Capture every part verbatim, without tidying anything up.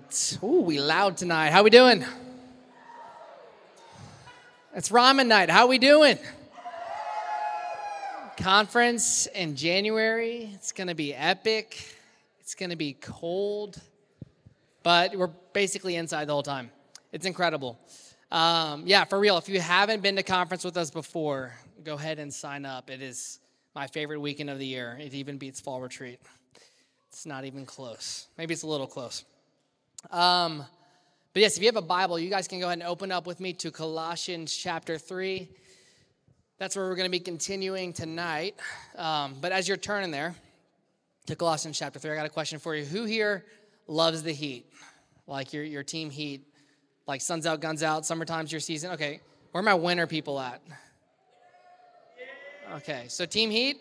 right. Ooh, we loud tonight. How we doing? It's ramen night. How we doing? Conference in January. It's going to be epic. It's going to be cold. But we're basically inside the whole time. It's incredible. Um, yeah, for real. If you haven't been to conference with us before, go ahead and sign up. It is my favorite weekend of the year. It even beats fall retreat. It's not even close. Maybe it's a little close. Um, but yes, if you have a Bible, you guys can go ahead and open up with me to Colossians chapter three. That's where we're going to be continuing tonight. Um, but as you're turning there to Colossians chapter three, I got a question for you. Who here loves the heat? Like your your team heat, like sun's out, guns out, summertime's your season. Okay, where are my winter people at? Okay, so team heat,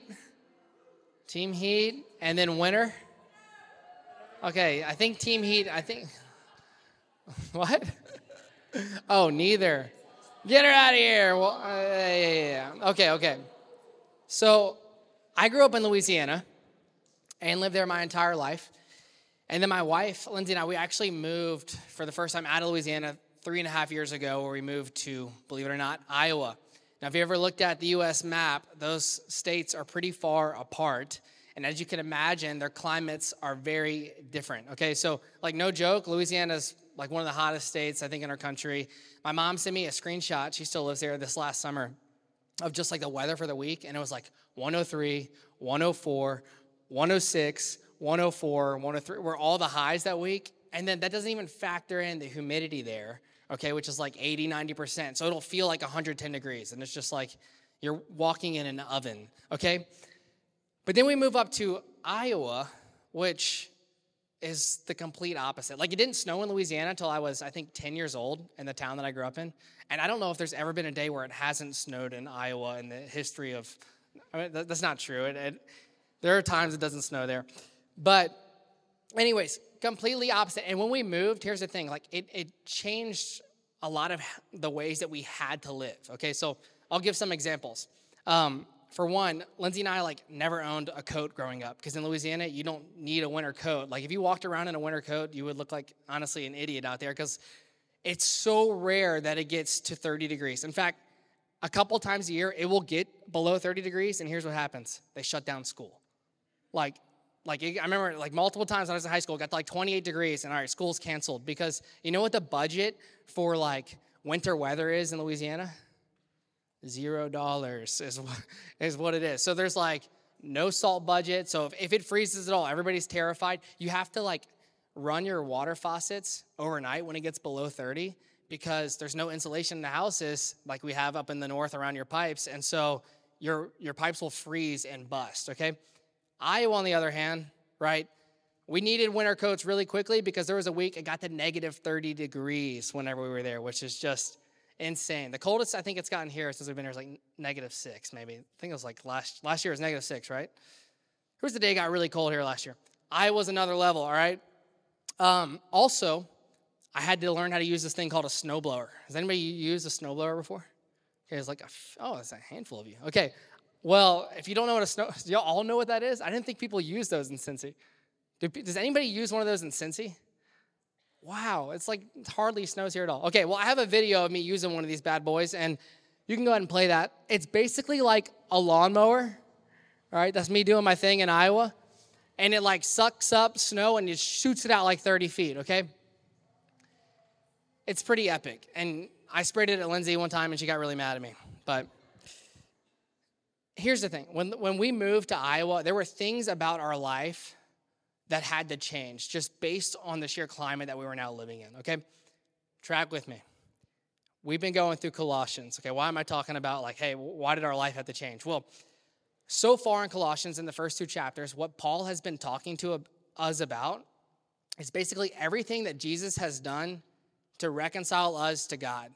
team heat, and then winter. Okay, I think team heat, I think, what? Oh, neither. Get her out of here. Well, uh, yeah, yeah, yeah. Okay, okay. So I grew up in Louisiana and lived there my entire life. And then my wife, Lindsay, and I, we actually moved for the first time out of Louisiana three and a half years ago, where we moved to, believe it or not, Iowa. Now, if you ever looked at the U S map, those states are pretty far apart. And as you can imagine, their climates are very different. Okay, so like no joke, Louisiana's like one of the hottest states, I think, in our country. My mom sent me a screenshot, she still lives there, this last summer, of just like the weather for the week. And it was like one oh three, one oh four, one oh six, one oh four, one oh three, were all the highs that week. And then that doesn't even factor in the humidity there, okay, which is like eighty, ninety percent. So it'll feel like one hundred ten degrees. And it's just like you're walking in an oven, okay? But then we move up to Iowa, which is the complete opposite. Like, it didn't snow in Louisiana until I was, I think, ten years old in the town that I grew up in. And I don't know if there's ever been a day where it hasn't snowed in Iowa in the history of, I mean, that, that's not true. It, it, there are times it doesn't snow there. But anyways, completely opposite. And when we moved, here's the thing, like it, it changed a lot of the ways that we had to live. Okay, so I'll give some examples. Um, for one, Lindsay and I like never owned a coat growing up, because in Louisiana, you don't need a winter coat. Like if you walked around in a winter coat, you would look like, honestly, an idiot out there, because it's so rare that it gets to thirty degrees. In fact, a couple times a year, it will get below thirty degrees, and here's what happens. They shut down school. Like, Like, I remember, like, multiple times when I was in high school, it got to, like, twenty-eight degrees, and, all right, school's canceled. Because you know what the budget for, like, winter weather is in Louisiana? Zero dollars is, is what it is. So there's, like, no salt budget. So if, if it freezes at all, everybody's terrified. You have to, like, run your water faucets overnight when it gets below thirty, because there's no insulation in the houses like we have up in the north around your pipes. And so your your pipes will freeze and bust, okay? Iowa, on the other hand, right, we needed winter coats really quickly, because there was a week it got to negative thirty degrees whenever we were there, which is just insane. The coldest I think it's gotten here since we've been here is like negative six, maybe. I think it was like last last year it was negative six, right? Here's the day it got really cold here last year. Iowa's another level, all right? Um, also, I had to learn how to use this thing called a snowblower. Has anybody used a snowblower before? Okay, it's like, a, oh, it's a handful of you. Okay. Well, if you don't know what a snow, do y'all all know what that is? I didn't think people use those in Cincy. Do, does anybody use one of those in Cincy? Wow, it's like it hardly snows here at all. Okay, well, I have a video of me using one of these bad boys, and you can go ahead and play that. It's basically like a lawnmower, all right? That's me doing my thing in Iowa, and it like sucks up snow and it shoots it out like thirty feet, okay? It's pretty epic, and I sprayed it at Lindsay one time, and she got really mad at me, but... Here's the thing. When when we moved to Iowa, there were things about our life that had to change just based on the sheer climate that we were now living in, okay? Track with me. We've been going through Colossians, okay? Why am I talking about like, hey, why did our life have to change? Well, so far in Colossians, in the first two chapters, what Paul has been talking to us about is basically everything that Jesus has done to reconcile us to God.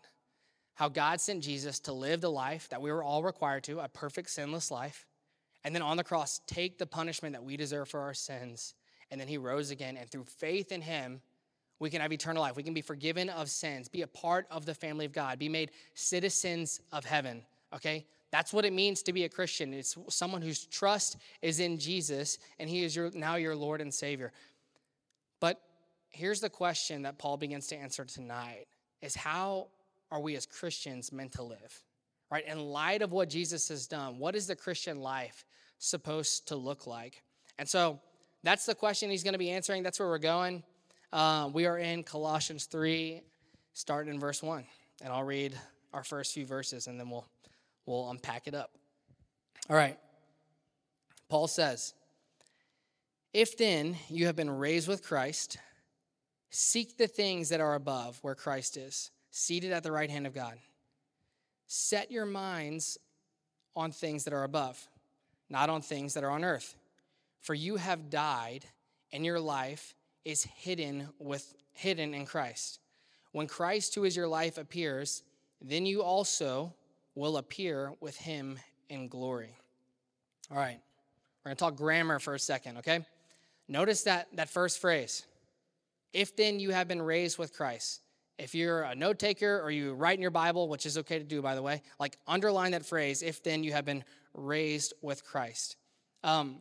How God sent Jesus to live the life that we were all required to, a perfect, sinless life, and then on the cross, take the punishment that we deserve for our sins, and then he rose again, and through faith in him, we can have eternal life. We can be forgiven of sins, be a part of the family of God, be made citizens of heaven, okay? That's what it means to be a Christian. It's someone whose trust is in Jesus, and he is your, now your Lord and Savior. But here's the question that Paul begins to answer tonight, is how are we as Christians meant to live? Right? In light of what Jesus has done, what is the Christian life supposed to look like? And so that's the question he's going to be answering. That's where we're going. Uh, we are in Colossians three, starting in verse one. And I'll read our first few verses, and then we'll we'll unpack it up. All right. Paul says, "If then you have been raised with Christ, seek the things that are above where Christ is, seated at the right hand of God. Set your minds on things that are above, not on things that are on earth. For you have died, and your life is hidden with hidden in Christ. When Christ, who is your life, appears, then you also will appear with him in glory." All right, we're going to talk grammar for a second, okay? Notice that, that first phrase, "If then you have been raised with Christ." If you're a note taker or you write in your Bible, which is okay to do, by the way, like underline that phrase, "If then you have been raised with Christ." Um,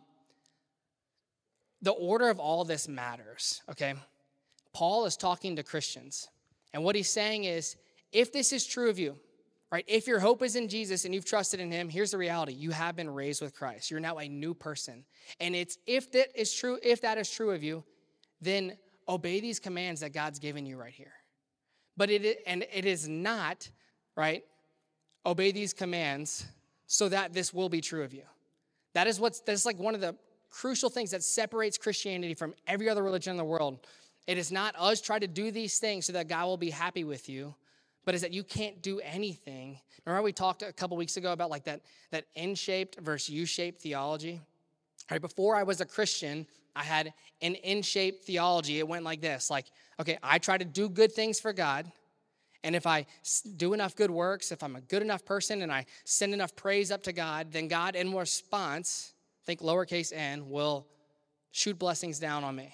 the order of all this matters, okay? Paul is talking to Christians, and what he's saying is, if this is true of you, right, if your hope is in Jesus and you've trusted in him, here's the reality. You have been raised with Christ. You're now a new person. And it's if that is true, if that is true of you, then obey these commands that God's given you right here. But it and it is not, right, obey these commands so that this will be true of you. That is what's, that's like one of the crucial things that separates Christianity from every other religion in the world. It is not us try to do these things so that God will be happy with you, but is that you can't do anything. Remember we talked a couple weeks ago about like that, that N-shaped versus U-shaped theology? All right, before I was a Christian, I had an N-shaped theology. It went like this, like, okay, I try to do good things for God, and if I do enough good works, if I'm a good enough person and I send enough praise up to God, then God, in response, think lowercase n, will shoot blessings down on me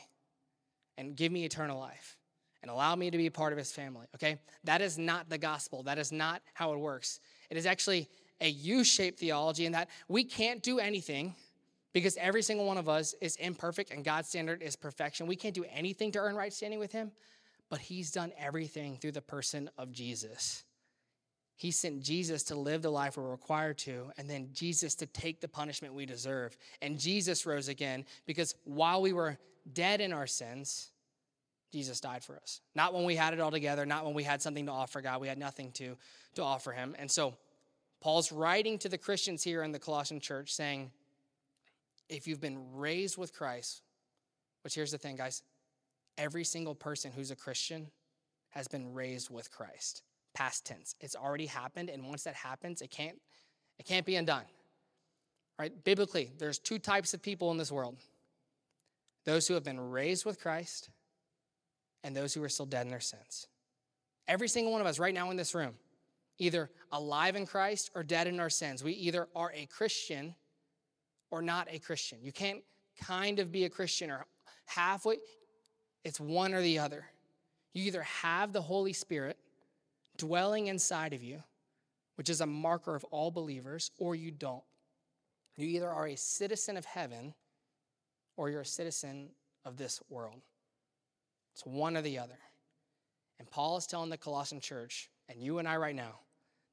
and give me eternal life and allow me to be a part of his family, okay? That is not the gospel. That is not how it works. It is actually a U-shaped theology in that we can't do anything, because every single one of us is imperfect and God's standard is perfection. We can't do anything to earn right standing with him, but he's done everything through the person of Jesus. He sent Jesus to live the life we're required to, and then Jesus to take the punishment we deserve. And Jesus rose again because while we were dead in our sins, Jesus died for us. Not when we had it all together, not when we had something to offer God. We had nothing to, to offer him. And so Paul's writing to the Christians here in the Colossian church saying, if you've been raised with Christ, which here's the thing, guys, every single person who's a Christian has been raised with Christ. Past tense. It's already happened, and once that happens, it can't, it can't be undone. Right? Biblically, there's two types of people in this world. Those who have been raised with Christ and those who are still dead in their sins. Every single one of us right now in this room, either alive in Christ or dead in our sins. We either are a Christian or not a Christian. You can't kind of be a Christian or halfway. It's one or the other. You either have the Holy Spirit dwelling inside of you, which is a marker of all believers, or you don't. You either are a citizen of heaven or you're a citizen of this world. It's one or the other. And Paul is telling the Colossian church, and you and I right now,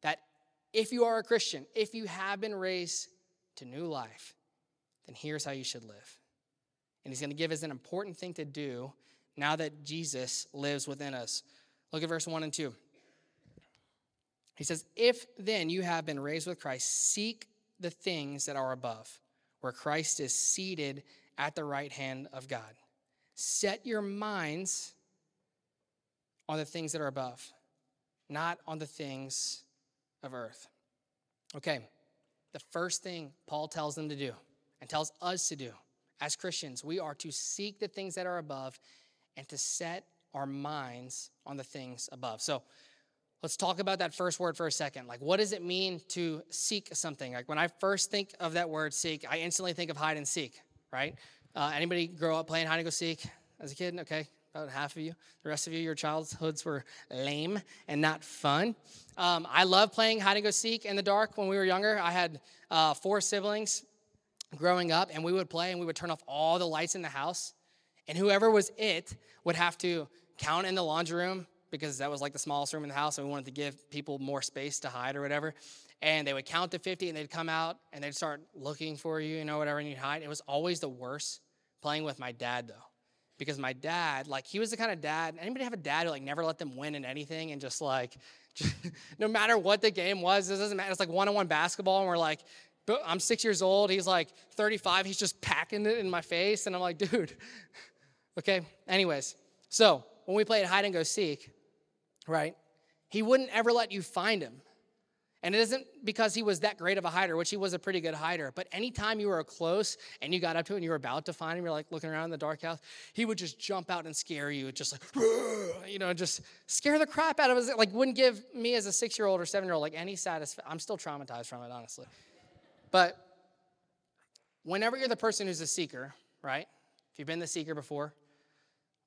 that if you are a Christian, if you have been raised to new life, then here's how you should live. And he's going to give us an important thing to do now that Jesus lives within us. Look at verse one and two. He says, "If then you have been raised with Christ, seek the things that are above, where Christ is seated at the right hand of God. Set your minds on the things that are above, not on the things of earth." Okay, the first thing Paul tells them to do and tells us to do as Christians, we are to seek the things that are above and to set our minds on the things above. So let's talk about that first word for a second. Like, what does it mean to seek something? Like, when I first think of that word seek, I instantly think of hide and seek, right? Uh, anybody grow up playing hide and go seek as a kid? Okay, about half of you. The rest of you, your childhoods were lame and not fun. Um, I love playing hide and go seek in the dark when we were younger. I had uh, four siblings growing up, and we would play, and we would turn off all the lights in the house, And whoever was it would have to count in the laundry room, because that was like the smallest room in the house, and we wanted to give people more space to hide or whatever. And they would count to fifty, and they'd come out, and they'd start looking for you, you know, whatever, and you'd hide. It was always the worst playing with my dad, though, because my dad, like, he was the kind of dad, anybody have a dad who, like, never let them win in anything and just, like, just, no matter what the game was, it doesn't matter. It's like one-on-one basketball, and we're like, I'm six years old. He's, like, thirty-five. He's just packing it in my face, and I'm like, dude, okay? Anyways, so when we played hide-and-go-seek, right, he wouldn't ever let you find him. And it isn't because he was that great of a hider, which he was a pretty good hider. But anytime you were close and you got up to it and you were about to find him, you're like looking around in the dark house, he would just jump out and scare you. Just like, you know, just scare the crap out of us. Like, wouldn't give me as a six-year-old or seven-year-old like any satisfaction. I'm still traumatized from it, honestly. But whenever you're the person who's a seeker, right? If you've been the seeker before,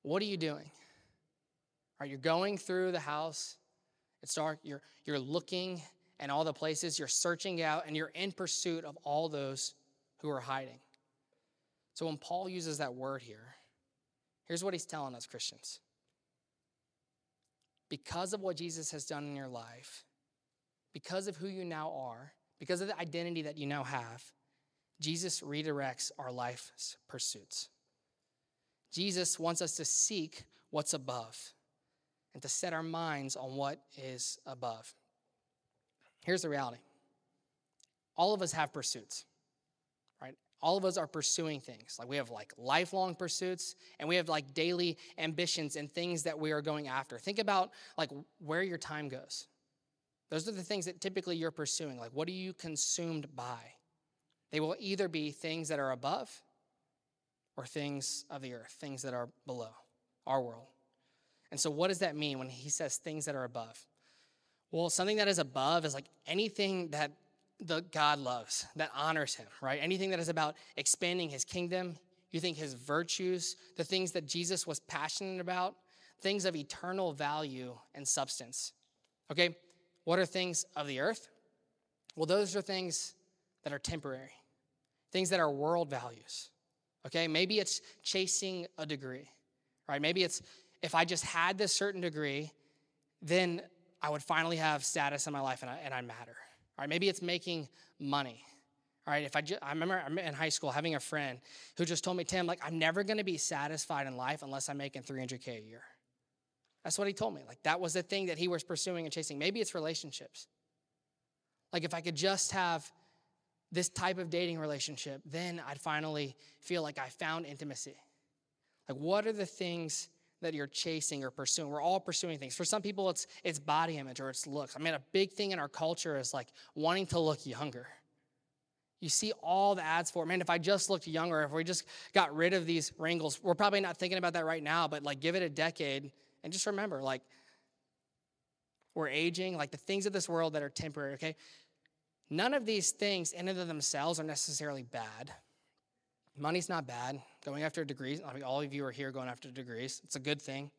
what are you doing? All right, you're going through the house. It's dark. You're you're looking. And all the places you're searching out, and you're in pursuit of all those who are hiding. So when Paul uses that word here, here's what he's telling us, Christians. Because of what Jesus has done in your life, because of who you now are, because of the identity that you now have, Jesus redirects our life's pursuits. Jesus wants us to seek what's above and to set our minds on what is above. Here's the reality. All of us have pursuits, right? All of us are pursuing things. Like, we have like lifelong pursuits, and we have like daily ambitions and things that we are going after. Think about like where your time goes. Those are the things that typically you're pursuing. Like, what are you consumed by? They will either be things that are above or things of the earth, things that are below our world. And so what does that mean when he says things that are above? Well, something that is above is like anything that the God loves, that honors him, right? Anything that is about expanding his kingdom. You think his virtues, the things that Jesus was passionate about, things of eternal value and substance. Okay, what are things of the earth? Well, those are things that are temporary, things that are world values. Okay, maybe it's chasing a degree, right? Maybe it's, if I just had this certain degree, then I would finally have status in my life, and I, and I matter. All right, maybe it's making money. All right, if I, ju- I remember in high school having a friend who just told me, Tim, like, I'm never going to be satisfied in life unless I'm making three hundred K a year. That's what he told me. Like, that was the thing that he was pursuing and chasing. Maybe it's relationships. Like, if I could just have this type of dating relationship, then I'd finally feel like I found intimacy. Like, what are the things that you're chasing or pursuing? We're all pursuing things. For some people, it's it's body image or it's looks. I mean, a big thing in our culture is like wanting to look younger. You see all the ads for it. Man, if I just looked younger, if we just got rid of these wrinkles, we're probably not thinking about that right now, but like give it a decade and just remember, like, we're aging, like the things of this world that are temporary, okay? None of these things in and of themselves are necessarily bad. Money's not bad. Going after degrees, I mean, all of you are here going after degrees. It's a good thing.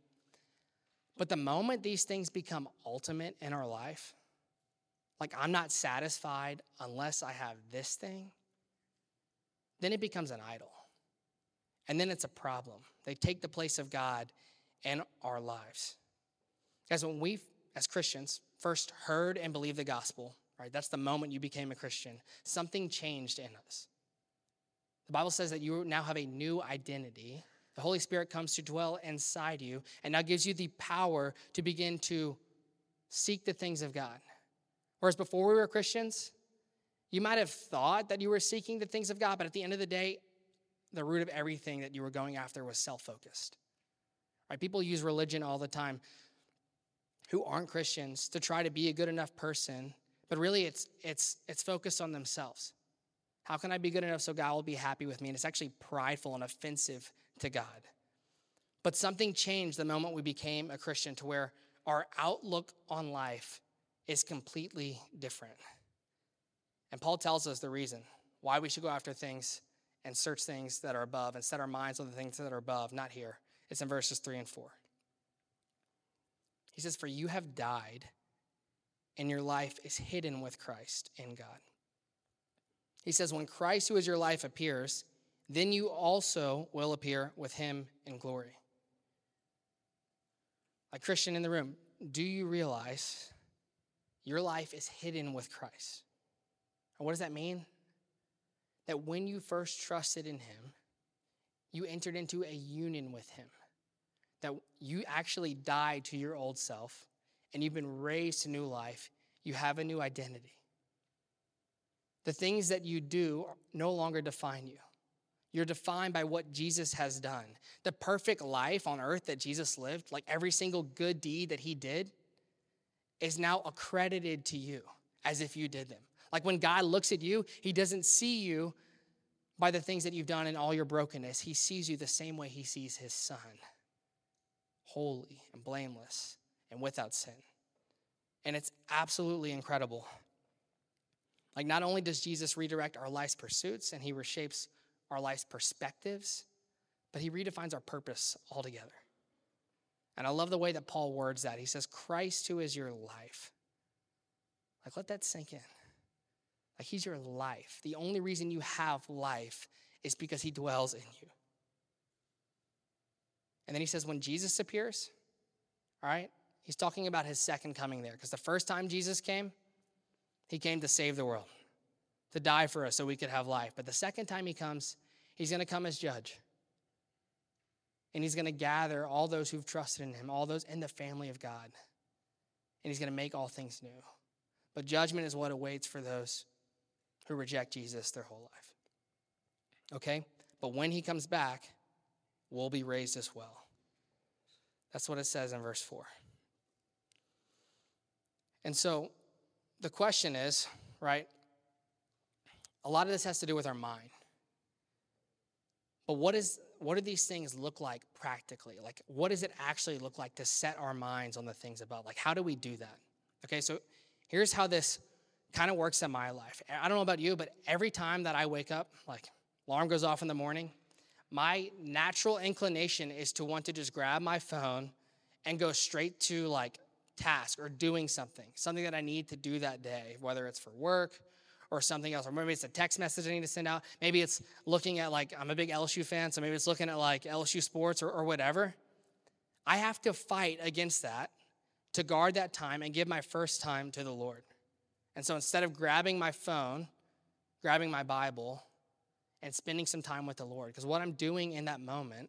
But the moment these things become ultimate in our life, like I'm not satisfied unless I have this thing, then it becomes an idol. And then it's a problem. They take the place of God in our lives. Guys, when we, as Christians, first heard and believed the gospel, right, that's the moment you became a Christian, something changed in us. The Bible says that you now have a new identity. The Holy Spirit comes to dwell inside you and now gives you the power to begin to seek the things of God. Whereas before we were Christians, you might have thought that you were seeking the things of God, but at the end of the day, the root of everything that you were going after was self-focused. Right? People use religion all the time who aren't Christians to try to be a good enough person, but really it's it's it's focused on themselves. How can I be good enough so God will be happy with me? And it's actually prideful and offensive to God. But something changed the moment we became a Christian to where our outlook on life is completely different. And Paul tells us the reason why we should go after things and search things that are above and set our minds on the things that are above, not here. It's in verses three and four. He says, "For you have died, and your life is hidden with Christ in God." He says, when Christ, who is your life, appears, then you also will appear with him in glory. Like, Christian in the room, do you realize your life is hidden with Christ? And what does that mean? That when you first trusted in him, you entered into a union with him. That you actually died to your old self, and you've been raised to new life. You have a new identity. The things that you do no longer define you. You're defined by what Jesus has done. The perfect life on earth that Jesus lived, like every single good deed that he did, is now accredited to you as if you did them. Like, when God looks at you, he doesn't see you by the things that you've done and all your brokenness. He sees you the same way he sees his son, holy and blameless and without sin. And it's absolutely incredible. Like, not only does Jesus redirect our life's pursuits and he reshapes our life's perspectives, but he redefines our purpose altogether. And I love the way that Paul words that. He says, Christ, who is your life. Like, let that sink in. Like, he's your life. The only reason you have life is because he dwells in you. And then he says, when Jesus appears, all right, he's talking about his second coming there. Because the first time Jesus came, he came to save the world, to die for us so we could have life. But the second time he comes, he's going to come as judge. And he's going to gather all those who've trusted in him, all those in the family of God. And he's going to make all things new. But judgment is what awaits for those who reject Jesus their whole life. Okay? But when he comes back, we'll be raised as well. That's what it says in verse four. And so the question is, right, a lot of this has to do with our mind. But what is what do these things look like practically? Like, what does it actually look like to set our minds on the things above? Like, how do we do that? Okay, so here's how this kind of works in my life. I don't know about you, but every time that I wake up, like, alarm goes off in the morning, my natural inclination is to want to just grab my phone and go straight to, like, task or doing something, something that I need to do that day, whether it's for work or something else. Or maybe it's a text message I need to send out. Maybe it's looking at, like, I'm a big L S U fan, so maybe it's looking at, like, L S U sports or, or whatever. I have to fight against that to guard that time and give my first time to the Lord. And so instead of grabbing my phone, grabbing my Bible, and spending some time with the Lord, because what I'm doing in that moment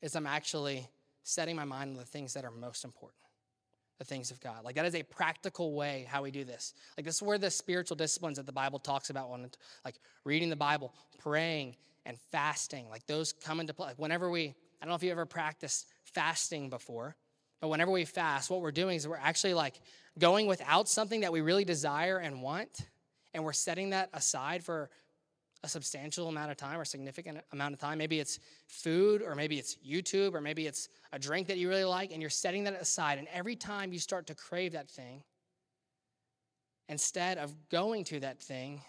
is I'm actually setting my mind on the things that are most important, the things of God. Like, that is a practical way how we do this. Like, this is where the spiritual disciplines that the Bible talks about, when, like, reading the Bible, praying, and fasting, like, those come into play. Like, whenever we, I don't know if you ever practiced fasting before, but whenever we fast, what we're doing is we're actually, like, going without something that we really desire and want, and we're setting that aside for a substantial amount of time or significant amount of time. Maybe it's food, or maybe it's YouTube, or maybe it's a drink that you really like, and you're setting that aside. And every time you start to crave that thing, instead of going to that thing,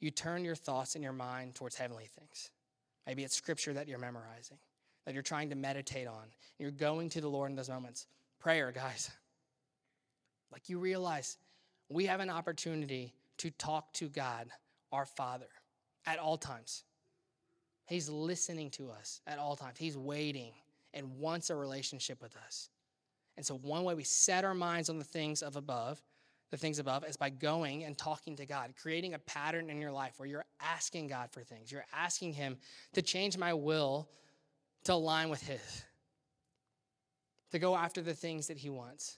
you turn your thoughts and your mind towards heavenly things. Maybe it's scripture that you're memorizing, that you're trying to meditate on. You're going to the Lord in those moments. Prayer, guys. Like, you realize we have an opportunity to talk to God, our Father, at all times. He's listening to us at all times. He's waiting and wants a relationship with us. And so one way we set our minds on the things of above, the things above, is by going and talking to God, creating a pattern in your life where you're asking God for things. You're asking him to change my will to align with his, to go after the things that he wants,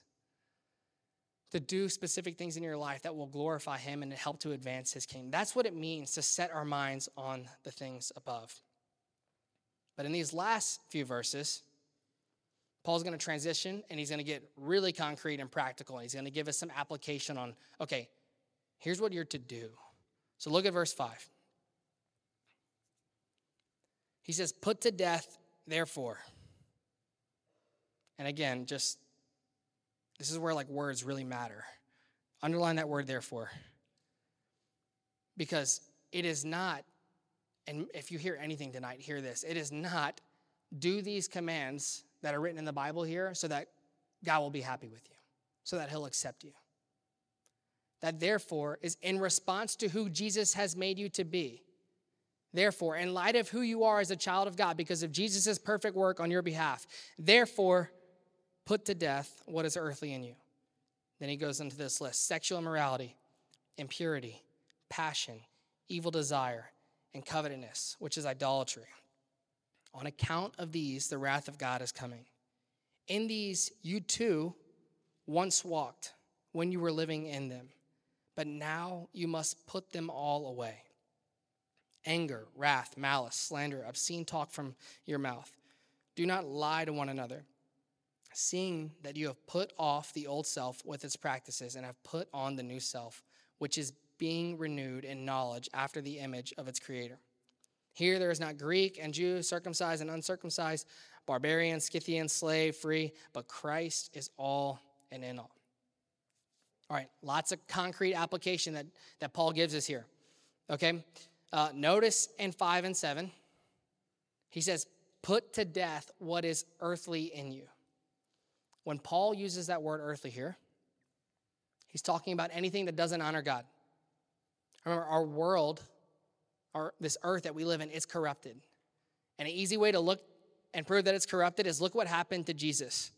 to do specific things in your life that will glorify him and help to advance his kingdom. That's what it means to set our minds on the things above. But in these last few verses, Paul's going to transition, and he's going to get really concrete and practical, and he's going to give us some application on, okay, here's what you're to do. So look at verse five. He says, put to death, therefore. And again, just this is where, like, words really matter. Underline that word, therefore. Because it is not, and if you hear anything tonight, hear this. It is not, do these commands that are written in the Bible here so that God will be happy with you, so that he'll accept you. That therefore is in response to who Jesus has made you to be. Therefore, in light of who you are as a child of God, because of Jesus' perfect work on your behalf, therefore, put to death what is earthly in you. Then he goes into this list: sexual immorality, impurity, passion, evil desire, and covetousness, which is idolatry. On account of these, the wrath of God is coming. In these, you too once walked when you were living in them, but now you must put them all away. Anger, wrath, malice, slander, obscene talk from your mouth. Do not lie to one another, seeing that you have put off the old self with its practices and have put on the new self, which is being renewed in knowledge after the image of its creator. Here there is not Greek and Jew, circumcised and uncircumcised, barbarian, Scythian, slave, free, but Christ is all and in all. All right, lots of concrete application that, that Paul gives us here, okay? Uh, notice in five and seven, he says, put to death what is earthly in you. When Paul uses that word earthly here, he's talking about anything that doesn't honor God. Remember, our world, our this earth that we live in, is corrupted. And an easy way to look and prove that it's corrupted is look what happened to Jesus.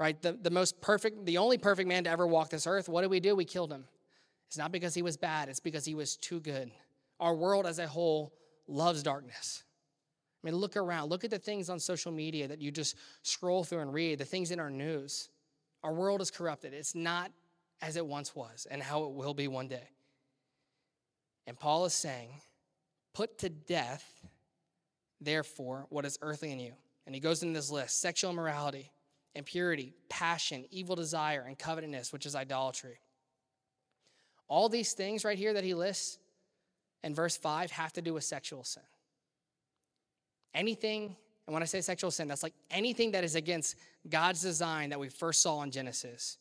Right? The, the most perfect, the only perfect man to ever walk this earth, what did we do? We killed him. It's not because he was bad. It's because he was too good. Our world as a whole loves darkness. I mean, look around. Look at the things on social media that you just scroll through and read, the things in our news. Our world is corrupted. It's not as it once was and how it will be one day. And Paul is saying, put to death, therefore, what is earthly in you. And he goes into this list: sexual immorality, impurity, passion, evil desire, and covetousness, which is idolatry. All these things right here that he lists in verse five have to do with sexual sin. Anything, and when I say sexual sin, that's like anything that is against God's design that we first saw in Genesis,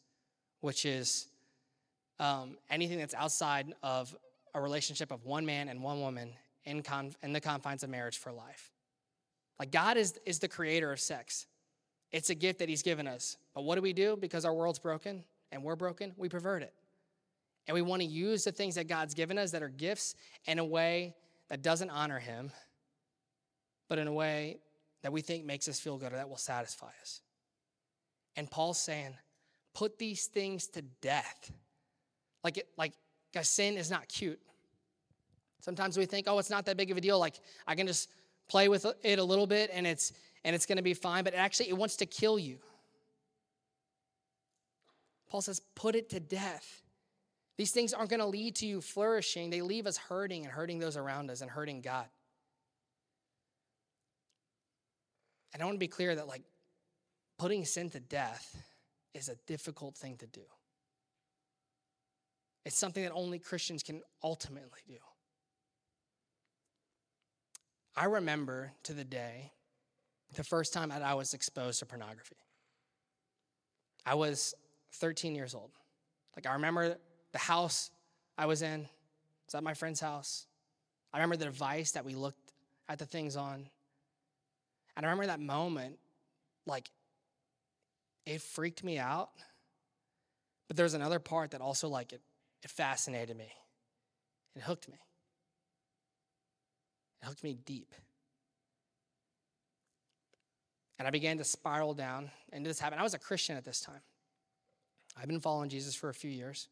which is um, anything that's outside of a relationship of one man and one woman in, conf- in the confines of marriage for life. Like, God is, is the creator of sex. It's a gift that he's given us. But what do we do? Because our world's broken and we're broken, we pervert it. And we want to use the things that God's given us that are gifts in a way that doesn't honor him, but in a way that we think makes us feel good or that will satisfy us. And Paul's saying, put these things to death. Like, it, like, because sin is not cute. Sometimes we think, oh, it's not that big of a deal. Like, I can just play with it a little bit and it's and it's going to be fine. But actually, it wants to kill you. Paul says, put it to death. These things aren't going to lead to you flourishing. They leave us hurting and hurting those around us and hurting God. And I want to be clear that, like, putting sin to death is a difficult thing to do. It's something that only Christians can ultimately do. I remember to the day, the first time that I was exposed to pornography. I was thirteen years old. Like, I remember the house I was in. It was at my friend's house. I remember the device that we looked at the things on. And I remember that moment, like, it freaked me out. But there's another part that also, like, it It fascinated me. It hooked me. It hooked me deep. And I began to spiral down into this habit. I was a Christian at this time. I've been following Jesus for a few years.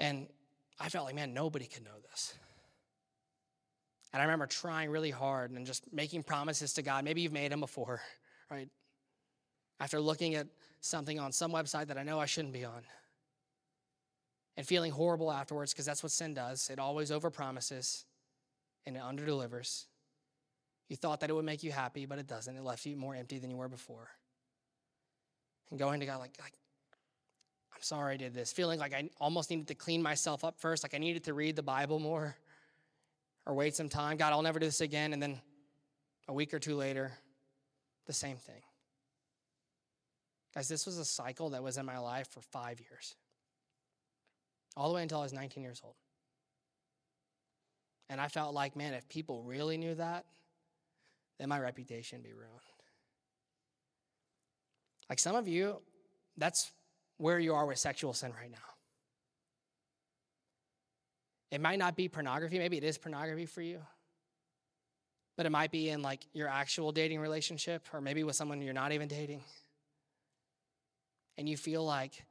And I felt like, man, nobody could know this. And I remember trying really hard and just making promises to God. Maybe you've made them before, right? After looking at something on some website that I know I shouldn't be on. And feeling horrible afterwards, because that's what sin does. It always overpromises and it underdelivers. You thought that it would make you happy, but it doesn't. It left you more empty than you were before. And going to God like, like I'm sorry I did this. Feeling like I almost needed to clean myself up first. Like I needed to read the Bible more or wait some time. God, I'll never do this again. And then a week or two later, the same thing. Guys, this was a cycle that was in my life for five years. All the way until I was nineteen years old. And I felt like, man, if people really knew that, then my reputation would be ruined. Like some of you, that's where you are with sexual sin right now. It might not be pornography. Maybe it is pornography for you. But it might be in like your actual dating relationship, or maybe with someone you're not even dating. And you feel like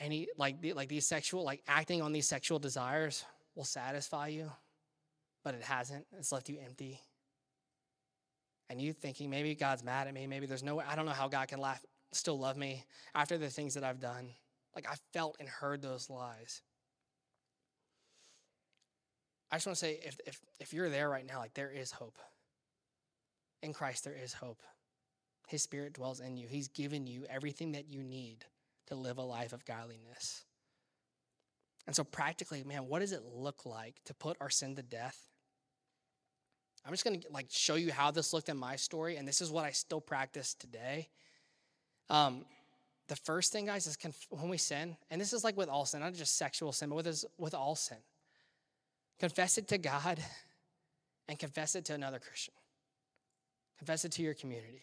any like like these sexual like acting on these sexual desires will satisfy you, but it hasn't. It's left you empty. And you thinking, maybe God's mad at me. Maybe there's no way. I don't know how God can laugh, still love me after the things that I've done. Like, I felt and heard those lies. I just want to say, if if if you're there right now, like, there is hope. In Christ, there is hope. His Spirit dwells in you. He's given you everything that you need to live a life of godliness. And so practically, man, what does it look like to put our sin to death? I'm just going to like show you how this looked in my story, and this is what I still practice today. Um, the first thing, guys, is conf- when we sin, and this is like with all sin, not just sexual sin, but with this, with all sin. Confess it to God, and confess it to another Christian. Confess it to your community.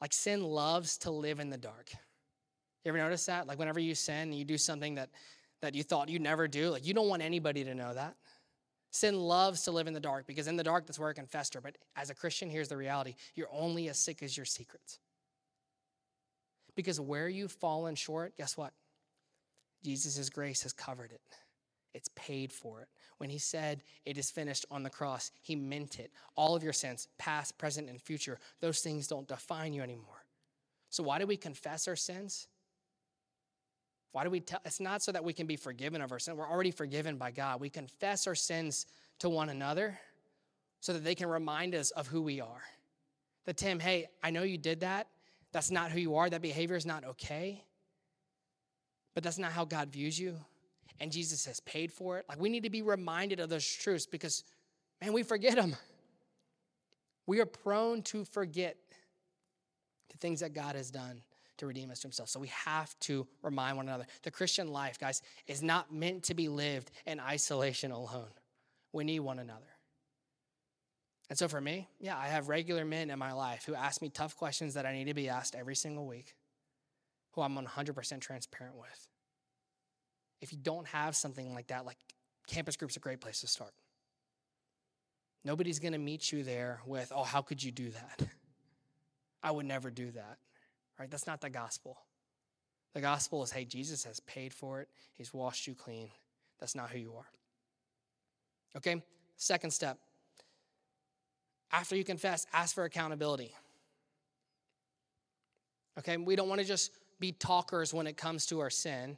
Like, sin loves to live in the dark. You ever notice that? Like, whenever you sin and you do something that that you thought you'd never do, like, you don't want anybody to know that. Sin loves to live in the dark, because in the dark, that's where it can fester. But as a Christian, here's the reality. You're only as sick as your secrets. Because where you've fallen short, guess what? Jesus' grace has covered it. It's paid for it. When he said, "It is finished" on the cross, he meant it. All of your sins, past, present, and future, those things don't define you anymore. So why do we confess our sins? Why do we tell? It's not so that we can be forgiven of our sin. We're already forgiven by God. We confess our sins to one another so that they can remind us of who we are. That, Tim, hey, I know you did that. That's not who you are. That behavior is not okay. But that's not how God views you. And Jesus has paid for it. Like, we need to be reminded of those truths because, man, we forget them. We are prone to forget the things that God has done to redeem us to himself. So we have to remind one another. The Christian life, guys, is not meant to be lived in isolation alone. We need one another. And so for me, yeah, I have regular men in my life who ask me tough questions that I need to be asked every single week, who I'm one hundred percent transparent with. If you don't have something like that, like, campus group's a great place to start. Nobody's going to meet you there with, oh, how could you do that? I would never do that. Right? That's not the gospel. The gospel is, hey, Jesus has paid for it. He's washed you clean. That's not who you are. Okay? Second step. After you confess, ask for accountability. Okay? We don't want to just be talkers when it comes to our sin,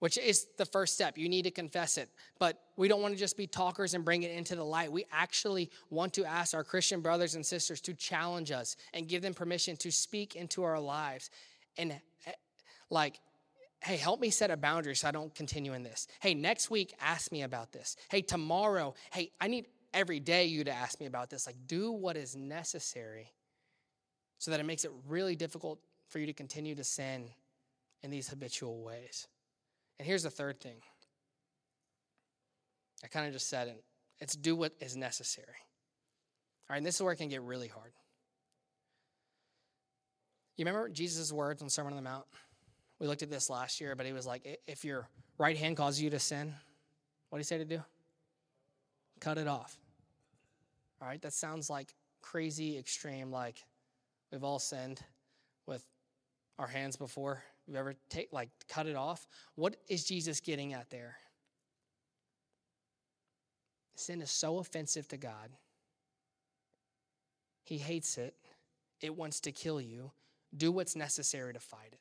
which is the first step. You need to confess it. But we don't want to just be talkers and bring it into the light. We actually want to ask our Christian brothers and sisters to challenge us and give them permission to speak into our lives. And like, hey, help me set a boundary so I don't continue in this. Hey, next week, ask me about this. Hey, tomorrow, hey, I need every day you to ask me about this. Like, do what is necessary so that it makes it really difficult for you to continue to sin in these habitual ways. And here's the third thing. I kind of just said it. It's do what is necessary. All right, and this is where it can get really hard. You remember Jesus' words on the Sermon on the Mount? We looked at this last year, but he was like, if your right hand causes you to sin, what did he say to do? Cut it off. All right, that sounds like crazy, extreme, like we've all sinned with our hands before. You ever take, like, cut it off? What is Jesus getting at there? Sin is so offensive to God. He hates it. It wants to kill you. Do what's necessary to fight it.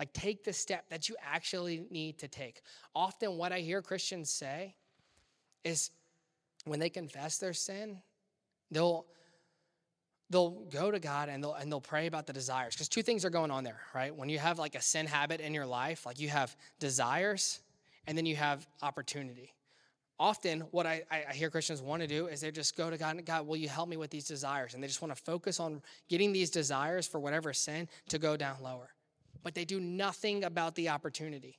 Like, take the step that you actually need to take. Often what I hear Christians say is when they confess their sin, they'll... They'll go to God and they'll and they'll pray about the desires. Because two things are going on there, right? When you have like a sin habit in your life, like you have desires and then you have opportunity. Often what I, I hear Christians want to do is they just go to God and, God, will you help me with these desires? And they just want to focus on getting these desires for whatever sin to go down lower. But they do nothing about the opportunity.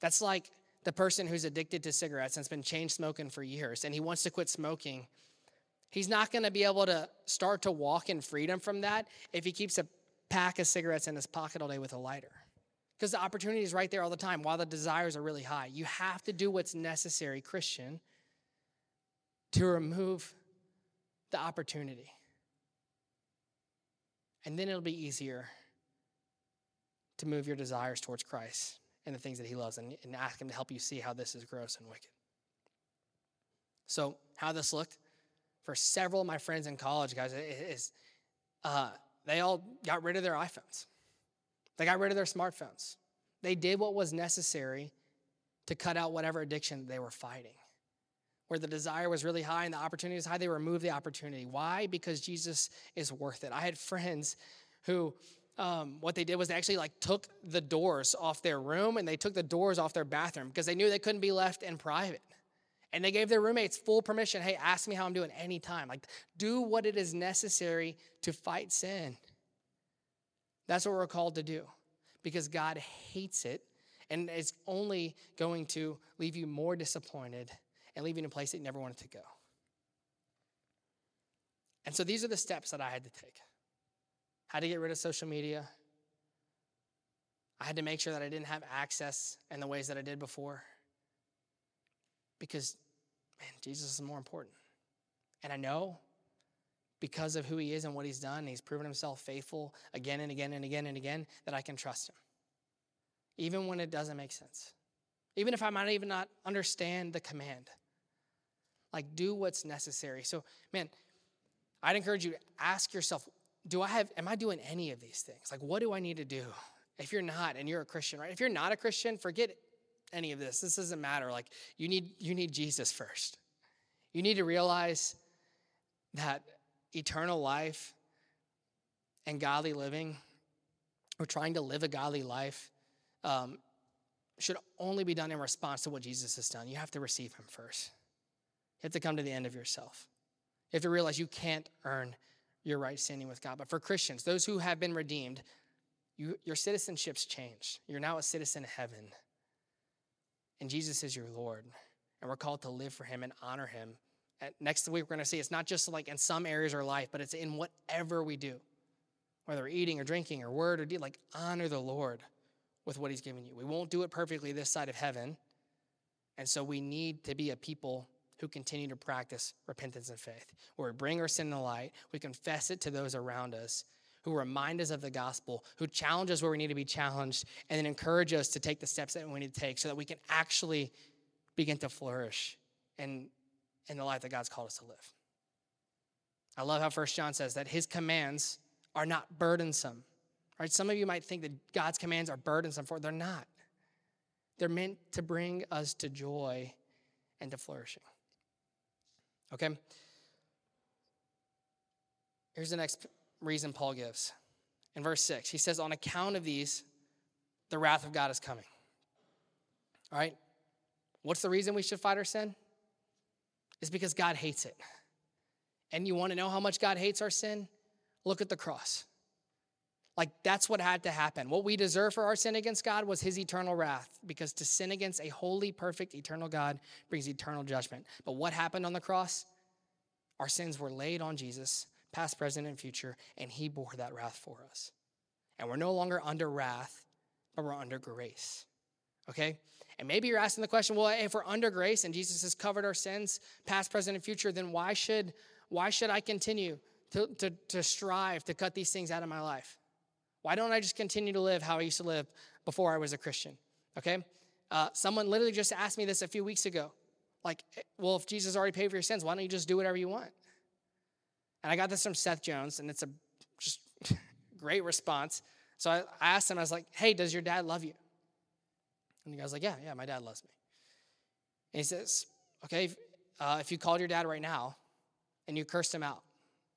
That's like the person who's addicted to cigarettes and has been chain smoking for years and he wants to quit smoking. He's not going to be able to start to walk in freedom from that if he keeps a pack of cigarettes in his pocket all day with a lighter. because the opportunity is right there all the time while the desires are really high. You have to do what's necessary, Christian, to remove the opportunity. And then it'll be easier to move your desires towards Christ and the things that he loves, and, and ask him to help you see how this is gross and wicked. So how this looked for several of my friends in college, guys, is uh, they all got rid of their iPhones. They got rid of their smartphones. They did what was necessary to cut out whatever addiction they were fighting. Where the desire was really high and the opportunity was high, they removed the opportunity. Why? Because Jesus is worth it. I had friends who, um, what they did was they actually like took the doors off their room and they took the doors off their bathroom because they knew they couldn't be left in private. And they gave their roommates full permission. Hey, ask me how I'm doing anytime. Like, do what it is necessary to fight sin. That's what we're called to do because God hates it, and it's only going to leave you more disappointed and leave you in a place that you never wanted to go. And so these are the steps that I had to take. How to get rid of social media. I had to make sure that I didn't have access in the ways that I did before because, man, Jesus is more important. And I know because of who he is and what he's done, he's proven himself faithful again and again and again and again, that I can trust him, even when it doesn't make sense, even if I might even not understand the command. Like, do what's necessary. So, man, I'd encourage you to ask yourself, do I have, am I doing any of these things? Like, what do I need to do? If you're not, and you're a Christian, right? If you're not a Christian, forget any of this. This doesn't matter. Like, you need, you need Jesus first. You need to realize that eternal life and godly living, or trying to live a godly life, um, should only be done in response to what Jesus has done. You have to receive him first. You have to come to the end of yourself. You have to realize you can't earn your right standing with God. But for Christians, those who have been redeemed, you, your citizenship's changed. You're now a citizen of heaven. And Jesus is your Lord. And we're called to live for him and honor him. At next week, we're going to see it's not just like in some areas of our life, but it's in whatever we do, whether we're eating or drinking or word or deed, like honor the Lord with what he's given you. We won't do it perfectly this side of heaven. And so we need to be a people who continue to practice repentance and faith, where we bring our sin to the light, we confess it to those around us, who remind us of the gospel, who challenge us where we need to be challenged, and then encourage us to take the steps that we need to take so that we can actually begin to flourish and in the life that God's called us to live. I love how First John says that his commands are not burdensome. Right? Some of you might think that God's commands are burdensome for it. They're not. They're meant to bring us to joy and to flourishing. Okay? Here's the next reason Paul gives. In verse six, he says, on account of these, the wrath of God is coming. All right? What's the reason we should fight our sin? It's because God hates it. And you want to know how much God hates our sin? Look at the cross. Like, that's what had to happen. What we deserve for our sin against God was his eternal wrath, because to sin against a holy, perfect, eternal God brings eternal judgment. But what happened on the cross? Our sins were laid on Jesus, past, present, and future, and he bore that wrath for us. And we're no longer under wrath, but we're under grace. Okay? And maybe you're asking the question, well, if we're under grace and Jesus has covered our sins, past, present, and future, then why should why should I continue to, to, to strive to cut these things out of my life? Why don't I just continue to live how I used to live before I was a Christian? Okay? Uh, someone literally just asked me this a few weeks ago. Like, well, if Jesus already paid for your sins, why don't you just do whatever you want? And I got this from Seth Jones, and it's a just great response. So I, I asked him, I was like, hey, does your dad love you? And the guy's like, yeah, yeah, my dad loves me. And he says, okay, if, uh, if you called your dad right now and you cursed him out,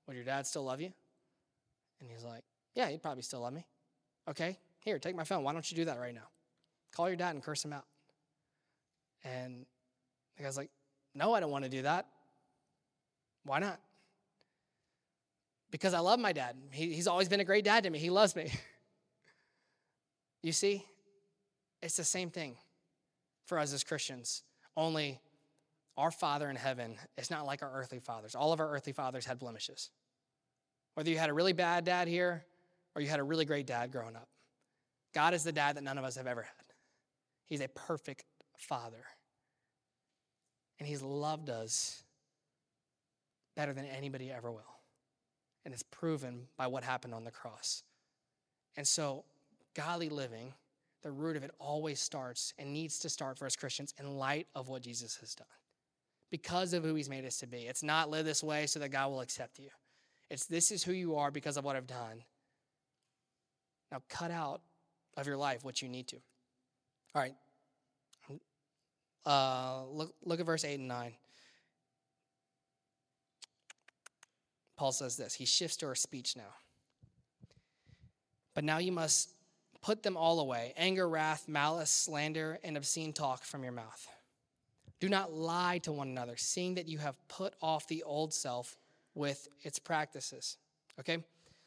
would your dad still love you? And he's like, yeah, he'd probably still love me. Okay, here, take my phone. Why don't you do that right now? Call your dad and curse him out. And the guy's like, no, I don't want to do that. Why not? Because I love my dad. He, he's always been a great dad to me. He loves me. You see? It's the same thing for us as Christians, only our Father in heaven is not like our earthly fathers. All of our earthly fathers had blemishes. Whether you had a really bad dad here or you had a really great dad growing up, God is the dad that none of us have ever had. He's a perfect father. And he's loved us better than anybody ever will. And it's proven by what happened on the cross. And so godly living, the root of it always starts and needs to start for us Christians in light of what Jesus has done. Because of who he's made us to be. It's not live this way so that God will accept you. It's this is who you are because of what I've done. Now cut out of your life what you need to. All right. Uh, look, look at verse eight and nine. Paul says this. He shifts to our speech now. But now you must put them all away. Anger, wrath, malice, slander, and obscene talk from your mouth. Do not lie to one another, seeing that you have put off the old self with its practices. Okay?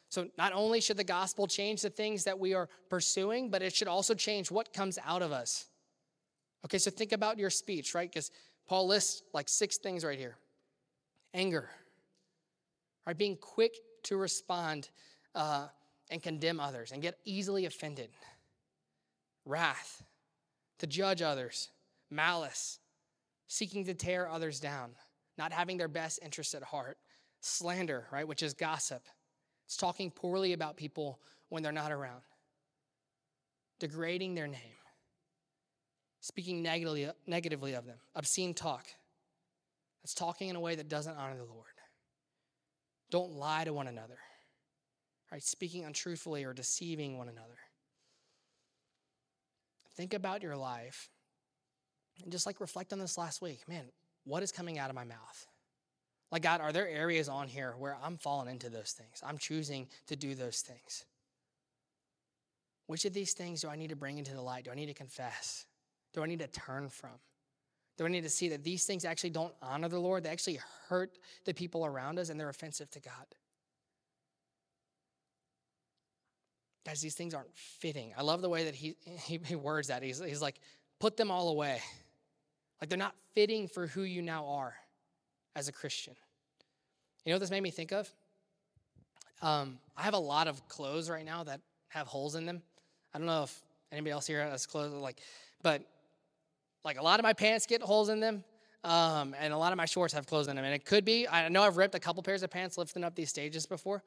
So not only should the gospel change the things that we are pursuing, but it should also change what comes out of us. Okay, so think about your speech, right? Because Paul lists like six things right here. Anger. Right? Being quick to respond uh, and condemn others and get easily offended. Wrath. To judge others. Malice. Seeking to tear others down, not having their best interests at heart. Slander, right, which is gossip. It's talking poorly about people when they're not around. Degrading their name. Speaking negatively, negatively of them. Obscene talk. That's talking in a way that doesn't honor the Lord. Don't lie to one another. Right, speaking untruthfully or deceiving one another. Think about your life. And just like reflect on this last week, man, what is coming out of my mouth? Like, God, are there areas on here where I'm falling into those things? I'm choosing to do those things. Which of these things do I need to bring into the light? Do I need to confess? Do I need to turn from? Do I need to see that these things actually don't honor the Lord? They actually hurt the people around us and they're offensive to God. Guys, these things aren't fitting. I love the way that he he, he words that. He's, he's like, put them all away. Like they're not fitting for who you now are as a Christian. You know what this made me think of? Um, I have a lot of clothes right now that have holes in them. I don't know if anybody else here has clothes like, but like a lot of my pants get holes in them, um, and a lot of my shorts have clothes in them. And it could be, I know I've ripped a couple pairs of pants lifting up these stages before,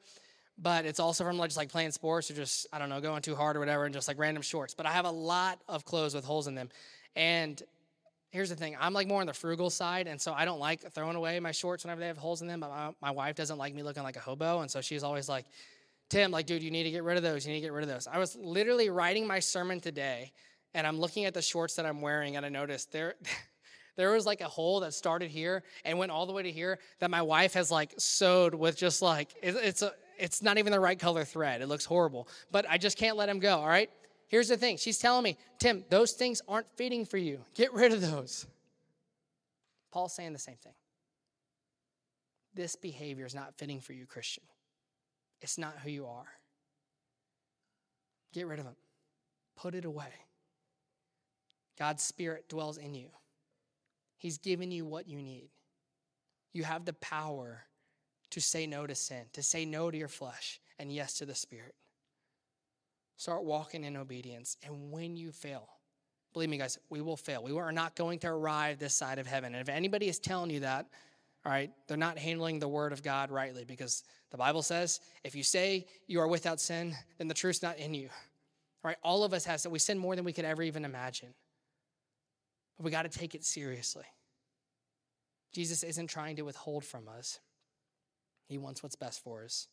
but it's also from just like playing sports or just, I don't know, going too hard or whatever and just like random shorts. But I have a lot of clothes with holes in them. And here's the thing. I'm like more on the frugal side. And so I don't like throwing away my shorts whenever they have holes in them. But my, my wife doesn't like me looking like a hobo. And so she's always like, Tim, like, dude, you need to get rid of those. You need to get rid of those. I was literally writing my sermon today and I'm looking at the shorts that I'm wearing and I noticed they're... There was like a hole that started here and went all the way to here that my wife has like sewed with just like, it's a, it's not even the right color thread. It looks horrible, but I just can't let them go, all right? Here's the thing. She's telling me, Tim, those things aren't fitting for you. Get rid of those. Paul's saying the same thing. This behavior is not fitting for you, Christian. It's not who you are. Get rid of them. Put it away. God's Spirit dwells in you. He's given you what you need. You have the power to say no to sin, to say no to your flesh, and yes to the Spirit. Start walking in obedience. And when you fail, believe me, guys, we will fail. We are not going to arrive this side of heaven. And if anybody is telling you that, all right, they're not handling the word of God rightly because the Bible says, if you say you are without sin, then the truth's not in you. All right, all of us have sin. We sin more than we could ever even imagine. We got to take it seriously. Jesus isn't trying to withhold from us. He wants what's best for us.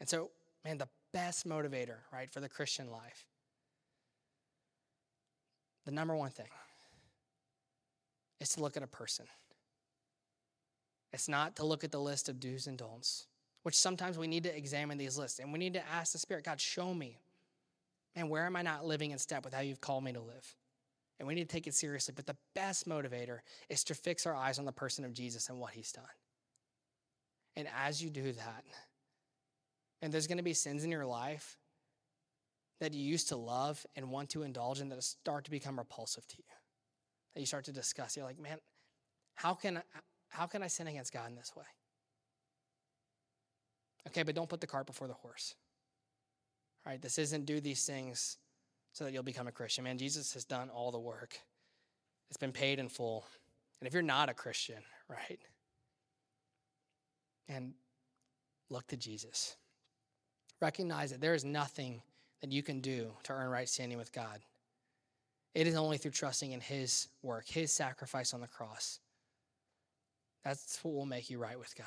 And so, man, the best motivator, right, for the Christian life, the number one thing is to look at a person. It's not to look at the list of do's and don'ts, which sometimes we need to examine these lists. And we need to ask the Spirit, God, show me, man, where am I not living in step with how you've called me to live? And we need to take it seriously. But the best motivator is to fix our eyes on the person of Jesus and what he's done. And as you do that, and there's going to be sins in your life that you used to love and want to indulge in that start to become repulsive to you, that you start to discuss. You're like, man, how can I, how can I sin against God in this way? Okay, but don't put the cart before the horse. All right, this isn't do these things so that you'll become a Christian. Man, Jesus has done all the work. It's been paid in full. And if you're not a Christian, right, and look to Jesus. Recognize that there is nothing that you can do to earn right standing with God. It is only through trusting in his work, his sacrifice on the cross. That's what will make you right with God.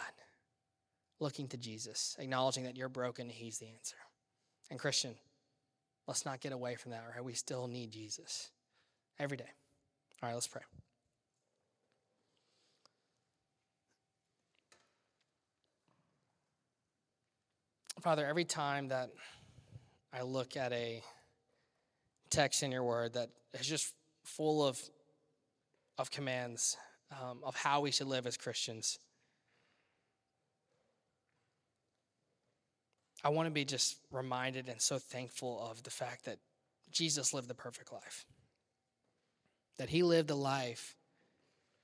Looking to Jesus, acknowledging that you're broken, he's the answer. And Christian, let's not get away from that, right? We still need Jesus every day. All right, let's pray. Father, every time that I look at a text in your word that is just full of of commands, um, of how we should live as Christians, I want to be just reminded and so thankful of the fact that Jesus lived the perfect life, that he lived a life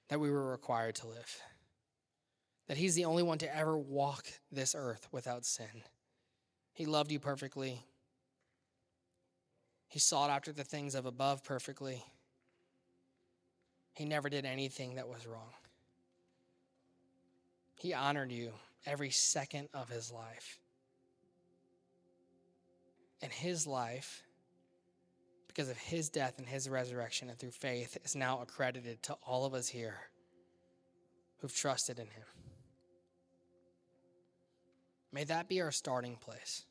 that we were required to live, that he's the only one to ever walk this earth without sin. He loved you perfectly. He sought after the things of above perfectly. He never did anything that was wrong. He honored you every second of his life. And his life, because of his death and his resurrection and through faith, is now accredited to all of us here who've trusted in him. May that be our starting place.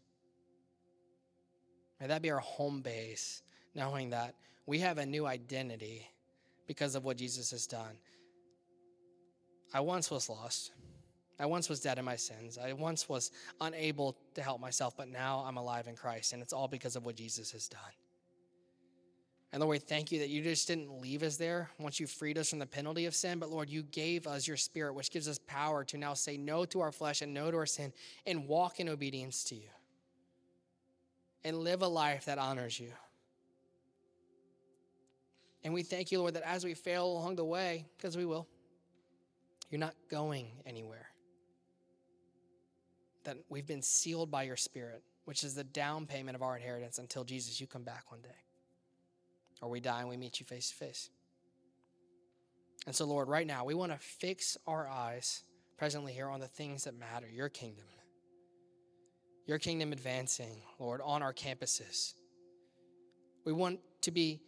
May that be our home base, knowing that we have a new identity because of what Jesus has done. I once was lost. I once was dead in my sins. I once was unable to help myself, but now I'm alive in Christ, and it's all because of what Jesus has done. And Lord, we thank you that you just didn't leave us there once you freed us from the penalty of sin, but Lord, you gave us your spirit, which gives us power to now say no to our flesh and no to our sin and walk in obedience to you and live a life that honors you. And we thank you, Lord, that as we fail along the way, because we will, you're not going anywhere. That we've been sealed by your spirit, which is the down payment of our inheritance until, Jesus, you come back one day. Or we die and we meet you face to face. And so, Lord, right now, we want to fix our eyes presently here on the things that matter, your kingdom. Your kingdom advancing, Lord, on our campuses. We want to be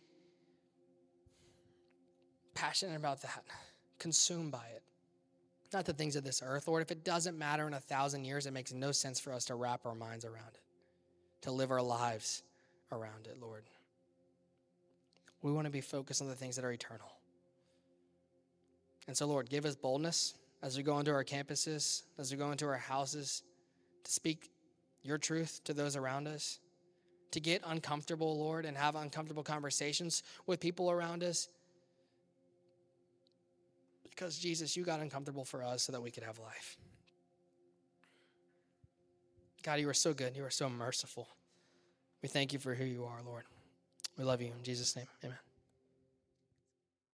passionate about that, consumed by it. Not the things of this earth, Lord. If it doesn't matter in a thousand years, it makes no sense for us to wrap our minds around it, to live our lives around it, Lord. We want to be focused on the things that are eternal. And so, Lord, give us boldness as we go into our campuses, as we go into our houses, to speak your truth to those around us, to get uncomfortable, Lord, and have uncomfortable conversations with people around us. Because, Jesus, you got uncomfortable for us so that we could have life. God, you are so good. You are so merciful. We thank you for who you are, Lord. We love you. In Jesus' name, amen.